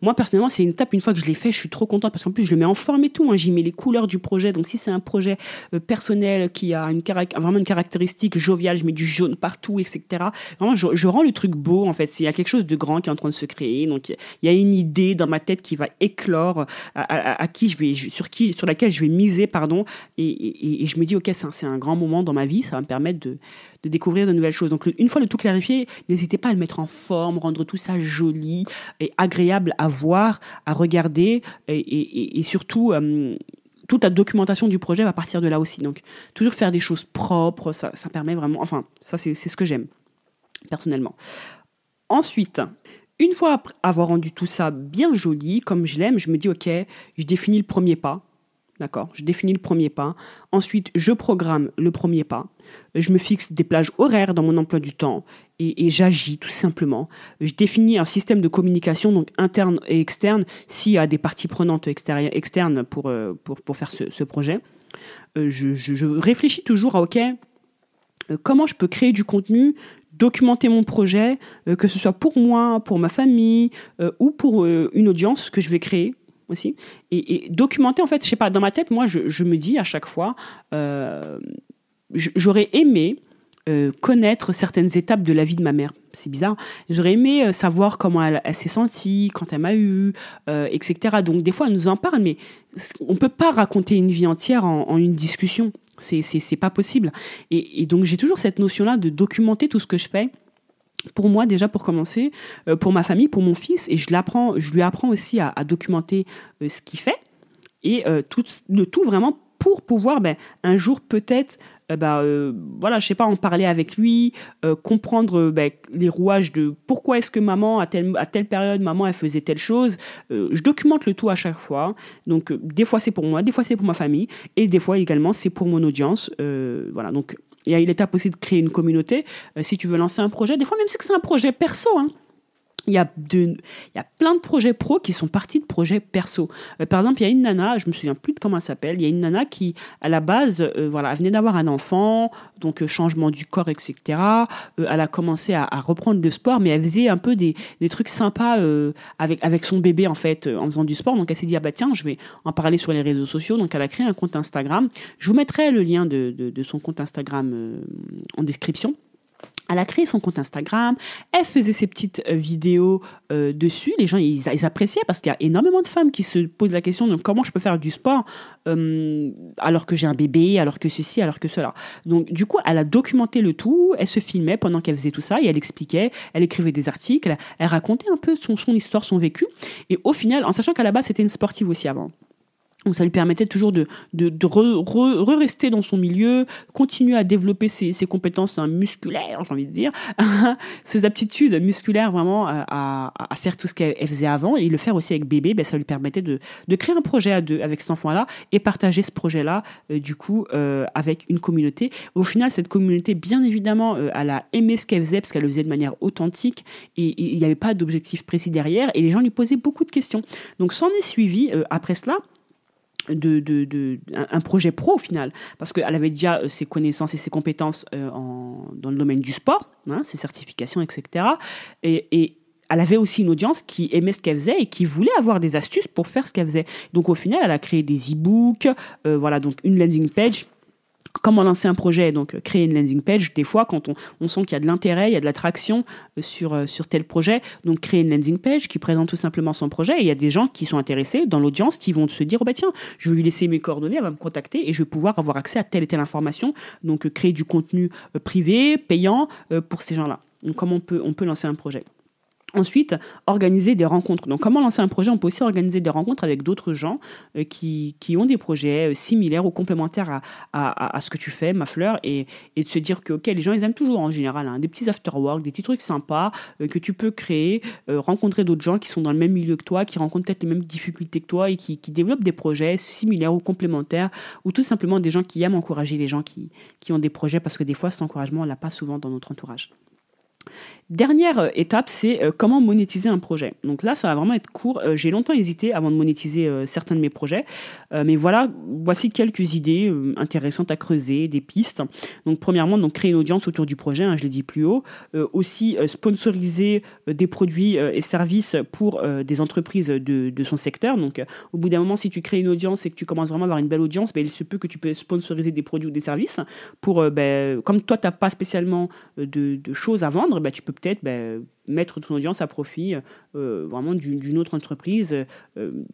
Moi, personnellement, c'est une étape, une fois que je l'ai fait, je suis trop contente, parce qu'en plus, je le mets en forme et tout. Hein, j'y mets les couleurs du projet. Donc, si c'est un projet personnel qui a vraiment une caractéristique joviale, je mets du jaune partout, etc. Vraiment, je rends le truc beau, en fait. Il y a quelque chose de grand qui est en train de se créer. Donc, il y a une idée dans ma tête qui va éclore, à qui je vais, sur laquelle je vais miser, pardon. Et je me dis, ok, c'est un grand moment dans ma vie, ça va me permettre de découvrir de nouvelles choses. Donc, une fois le tout clarifié, n'hésitez pas à le mettre en forme, rendre tout ça joli et agréable à voir, à regarder, et surtout, toute la documentation du projet va partir de là aussi. Donc, toujours faire des choses propres, ça permet vraiment... Enfin, ça, c'est ce que j'aime, personnellement. Ensuite... Une fois après avoir rendu tout ça bien joli, comme je l'aime, je me dis, ok, je définis le premier pas. D'accord, je définis le premier pas. Ensuite, je programme le premier pas. Je me fixe des plages horaires dans mon emploi du temps et j'agis tout simplement. Je définis un système de communication, donc interne et externe, s'il y a des parties prenantes externes pour faire ce projet. Je réfléchis toujours à, ok, comment je peux créer du contenu, documenter mon projet, que ce soit pour moi, pour ma famille, ou pour une audience que je vais créer aussi. Et documenter, en fait, je sais pas, dans ma tête, moi, je me dis à chaque fois, j'aurais aimé connaître certaines étapes de la vie de ma mère. C'est bizarre. J'aurais aimé savoir comment elle s'est sentie, quand elle m'a eu, etc. Donc, des fois, elle nous en parle, mais on peut pas raconter une vie entière en une discussion. C'est pas possible. Et donc, j'ai toujours cette notion-là de documenter tout ce que je fais. Pour moi, déjà, pour commencer, pour ma famille, pour mon fils, et je lui apprends aussi à documenter ce qu'il fait, et le tout vraiment pour pouvoir, un jour peut-être, en parler avec lui, comprendre les rouages de pourquoi est-ce que maman, à telle période, maman, elle faisait telle chose. Je documente le tout à chaque fois. Donc, des fois, c'est pour moi, des fois, c'est pour ma famille, et des fois, également, c'est pour mon audience. Voilà, donc... Il y a l'étape aussi de créer une communauté. Si tu veux lancer un projet, des fois même si c'est un projet perso, hein. Il y a plein de projets pro qui sont partis de projets perso. Par exemple, il y a une nana, je me souviens plus de comment elle s'appelle, il y a une nana qui, à la base, elle venait d'avoir un enfant, donc changement du corps, etc. Elle a commencé à reprendre le sport, mais elle faisait un peu des trucs sympas avec son bébé, en fait, en faisant du sport. Donc elle s'est dit, ah bah tiens, je vais en parler sur les réseaux sociaux. Donc elle a créé un compte Instagram. Je vous mettrai le lien de son compte Instagram en description. Elle a créé son compte Instagram, elle faisait ses petites vidéos dessus. Les gens, ils appréciaient parce qu'il y a énormément de femmes qui se posent la question de comment je peux faire du sport alors que j'ai un bébé, alors que ceci, alors que cela. Donc, du coup, elle a documenté le tout, elle se filmait pendant qu'elle faisait tout ça et elle expliquait, elle écrivait des articles, elle racontait un peu son histoire, son vécu. Et au final, en sachant qu'à la base, c'était une sportive aussi avant. Donc ça lui permettait toujours de rester dans son milieu, continuer à développer ses compétences musculaires, j'ai envie de dire, ses aptitudes musculaires vraiment à faire tout ce qu'elle faisait avant et le faire aussi avec bébé. Ben ça lui permettait de créer un projet à deux avec cet enfant-là et partager ce projet-là avec une communauté. Au final, cette communauté, bien évidemment, elle a aimé ce qu'elle faisait parce qu'elle le faisait de manière authentique et il n'y avait pas d'objectif précis derrière et les gens lui posaient beaucoup de questions. Donc s'en est suivi après cela. Un projet pro au final, parce qu'elle avait déjà ses connaissances et ses compétences dans le domaine du sport, hein, ses certifications, etc. Et elle avait aussi une audience qui aimait ce qu'elle faisait et qui voulait avoir des astuces pour faire ce qu'elle faisait. Donc au final, elle a créé des e-books, donc une landing page. Comment lancer un projet, donc créer une landing page. Des fois, quand on sent qu'il y a de l'intérêt, il y a de l'attraction sur tel projet, donc créer une landing page qui présente tout simplement son projet. Et il y a des gens qui sont intéressés dans l'audience qui vont se dire, oh bah tiens, je vais lui laisser mes coordonnées, elle va me contacter et je vais pouvoir avoir accès à telle et telle information. Donc créer du contenu privé, payant pour ces gens-là. Donc comment on peut lancer un projet. Ensuite, organiser des rencontres. Donc, comment lancer un projet ? On peut aussi organiser des rencontres avec d'autres gens qui ont des projets similaires ou complémentaires à ce que tu fais, ma fleur, et de se dire que les gens, ils aiment toujours en général des petits after-work, des petits trucs sympas que tu peux créer, rencontrer d'autres gens qui sont dans le même milieu que toi, qui rencontrent peut-être les mêmes difficultés que toi et qui développent des projets similaires ou complémentaires ou tout simplement des gens qui aiment encourager les gens qui ont des projets parce que des fois, cet encouragement, on l'a pas souvent dans notre entourage. Dernière étape, c'est comment monétiser un projet. Donc là, ça va vraiment être court. J'ai longtemps hésité avant de monétiser certains de mes projets. Mais voici quelques idées intéressantes à creuser, des pistes. Donc premièrement, créer une audience autour du projet, je l'ai dit plus haut. Aussi, sponsoriser des produits et services pour des entreprises de son secteur. Donc au bout d'un moment, si tu crées une audience et que tu commences vraiment à avoir une belle audience, il se peut que tu peux sponsoriser des produits ou des services. Pour, comme toi, tu n'as pas spécialement de choses à vendre, tu peux peut-être mettre ton audience à profit vraiment d'une autre entreprise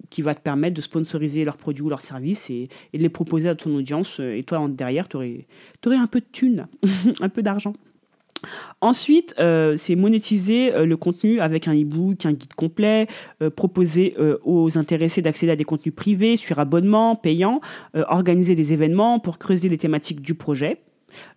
qui va te permettre de sponsoriser leurs produits ou leurs services et de les proposer à ton audience. Et toi, derrière, tu aurais un peu de thunes, un peu d'argent. Ensuite, c'est monétiser le contenu avec un e-book, un guide complet, proposer aux intéressés d'accéder à des contenus privés sur abonnement, payant, organiser des événements pour creuser les thématiques du projet.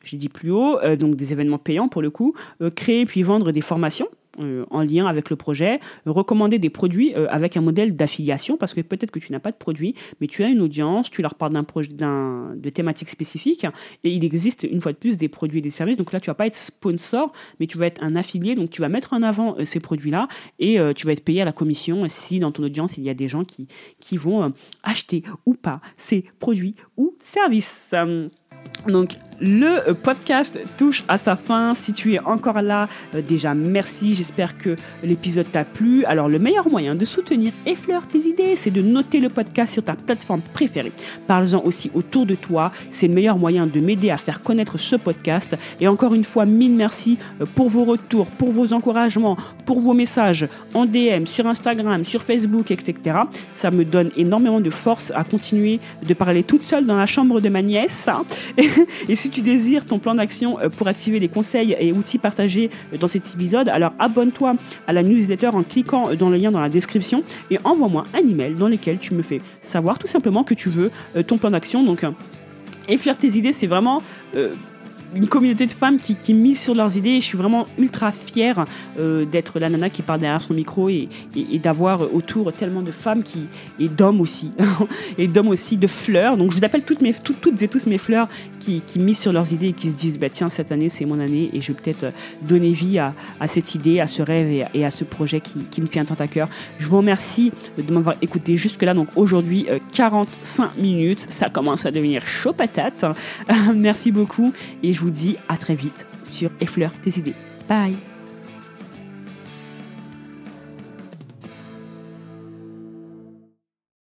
J'ai dit plus haut, donc des événements payants pour le coup, créer puis vendre des formations en lien avec le projet, recommander des produits avec un modèle d'affiliation parce que peut-être que tu n'as pas de produit, mais tu as une audience, tu leur parles de thématiques spécifiques et il existe une fois de plus des produits et des services. Donc là, tu ne vas pas être sponsor, mais tu vas être un affilié, donc tu vas mettre en avant ces produits-là et tu vas être payé à la commission si dans ton audience, il y a des gens qui vont acheter ou pas ces produits ou services. Donc, le podcast touche à sa fin. Si tu es encore là, déjà merci. J'espère que l'épisode t'a plu. Alors, le meilleur moyen de soutenir Effleure tes idées, c'est de noter le podcast sur ta plateforme préférée. Parle-en aussi autour de toi. C'est le meilleur moyen de m'aider à faire connaître ce podcast. Et encore une fois, mille merci pour vos retours, pour vos encouragements, pour vos messages en DM, sur Instagram, sur Facebook, etc. Ça me donne énormément de force à continuer de parler toute seule dans la chambre de ma nièce. Et si tu désires ton plan d'action pour activer les conseils et outils partagés dans cet épisode, alors abonne-toi à la newsletter en cliquant dans le lien dans la description et envoie-moi un email dans lequel tu me fais savoir tout simplement que tu veux ton plan d'action. Donc, Effleure tes idées, c'est vraiment une communauté de femmes qui misent sur leurs idées. Je suis vraiment ultra fière d'être la nana qui parle derrière son micro et d'avoir autour tellement de femmes et d'hommes aussi, de fleurs. Donc je vous appelle toutes et tous mes fleurs qui misent sur leurs idées et qui se disent tiens, cette année c'est mon année et je vais peut-être donner vie à cette idée, à ce rêve et à ce projet qui me tient tant à cœur. Je vous remercie de m'avoir écouté jusque-là. Donc aujourd'hui 45 minutes, ça commence à devenir chaud patate. Merci beaucoup et je vous dis à très vite sur Effleure tes idées. Bye.